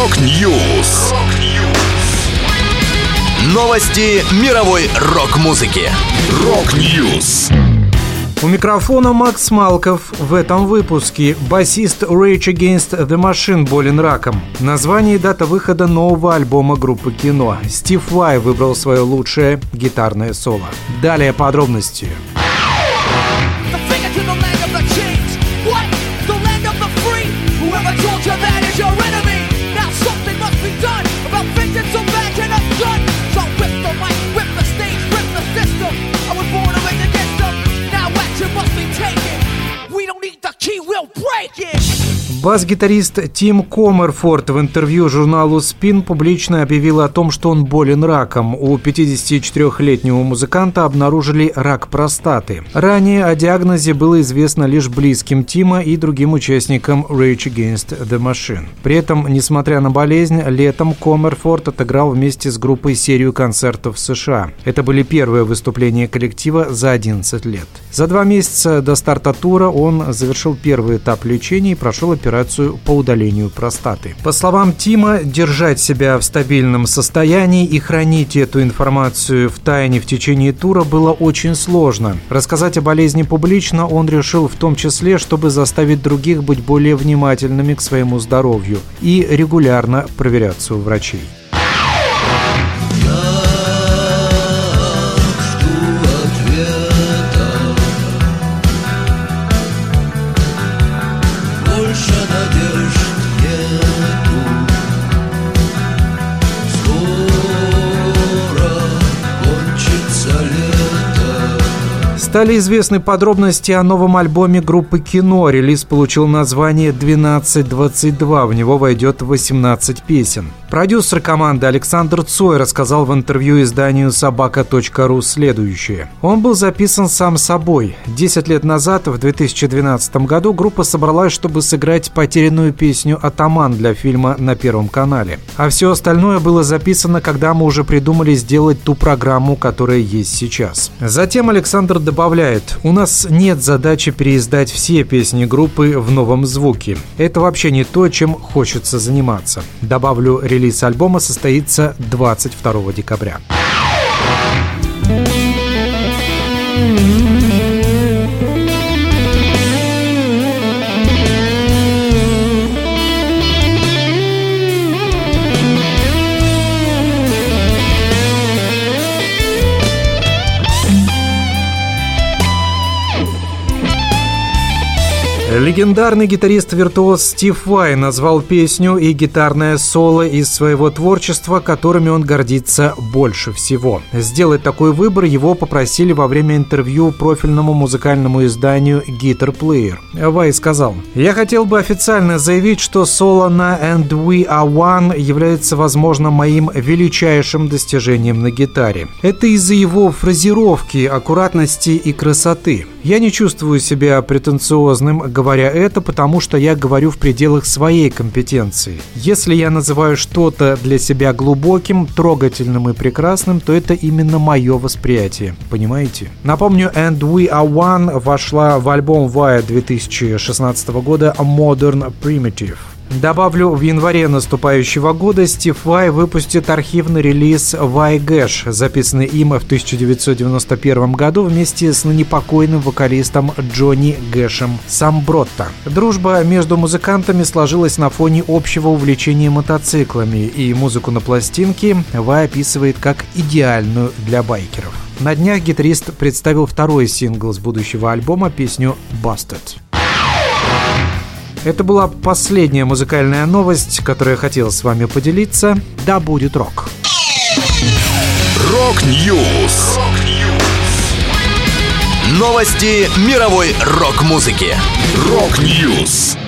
Rock News. Новости мировой рок-музыки. Rock News. У микрофона Макс Малков. В этом выпуске басист Rage Against the Machine болен раком. Название и дата выхода нового альбома группы «Кино». Стив Вай выбрал свое лучшее гитарное соло. Далее подробности. Бас-гитарист Тим Коммерфорд в интервью журналу Spin публично объявил о том, что он болен раком. У 54-летнего музыканта обнаружили рак простаты. Ранее о диагнозе было известно лишь близким Тима и другим участникам Rage Against the Machine. При этом, несмотря на болезнь, летом Коммерфорд отыграл вместе с группой серию концертов в США. Это были первые выступления коллектива за 11 лет. За 2 месяца до старта тура он завершил первый этап лечения и прошел операцию по удалению простаты. По словам Тима, держать себя в стабильном состоянии и хранить эту информацию в тайне в течение тура было очень сложно. Рассказать о болезни публично он решил в том числе, чтобы заставить других быть более внимательными к своему здоровью и регулярно проверяться у врачей. Стали известны подробности о новом альбоме группы «Кино». Релиз получил название «1222». В него войдет 18 песен. Продюсер команды Александр Цой рассказал в интервью изданию «Собака.ру» следующее. Он был записан сам собой. 10 лет назад, в 2012 году, группа собралась, чтобы сыграть потерянную песню «Атаман» для фильма на Первом канале. А все остальное было записано, когда мы уже придумали сделать ту программу, которая есть сейчас. Затем Александр добавляет: «У нас нет задачи переиздать все песни группы в новом звуке. Это вообще не то, чем хочется заниматься». Добавлю, релиз альбома состоится 22 декабря. Легендарный гитарист-виртуоз Стив Вай назвал песню и гитарное соло из своего творчества, которыми он гордится больше всего. Сделать такой выбор его попросили во время интервью профильному музыкальному изданию Guitar Player. Вай сказал: «Я хотел бы официально заявить, что соло на And We Are One является, возможно, моим величайшим достижением на гитаре. Это из-за его фразировки, аккуратности и красоты. Я не чувствую себя претенциозным, говоря это, потому что я говорю в пределах своей компетенции. Если я называю что-то для себя глубоким, трогательным и прекрасным, то это именно мое восприятие. Понимаете?» Напомню, And We Are One вошла в альбом Вая 2016 года Modern Primitive. Добавлю, в январе наступающего года Стив Вай выпустит архивный релиз «Вай Гэш», записанный им в 1991 году вместе с ныне покойным вокалистом Джонни Гэшем Самбротто. Дружба между музыкантами сложилась на фоне общего увлечения мотоциклами, и музыку на пластинке Вай описывает как идеальную для байкеров. На днях гитарист представил второй сингл с будущего альбома, песню «Busted». Это была последняя музыкальная новость, которую я хотел с вами поделиться. Да будет рок! Rock News. Новости мировой рок-музыки. Rock News.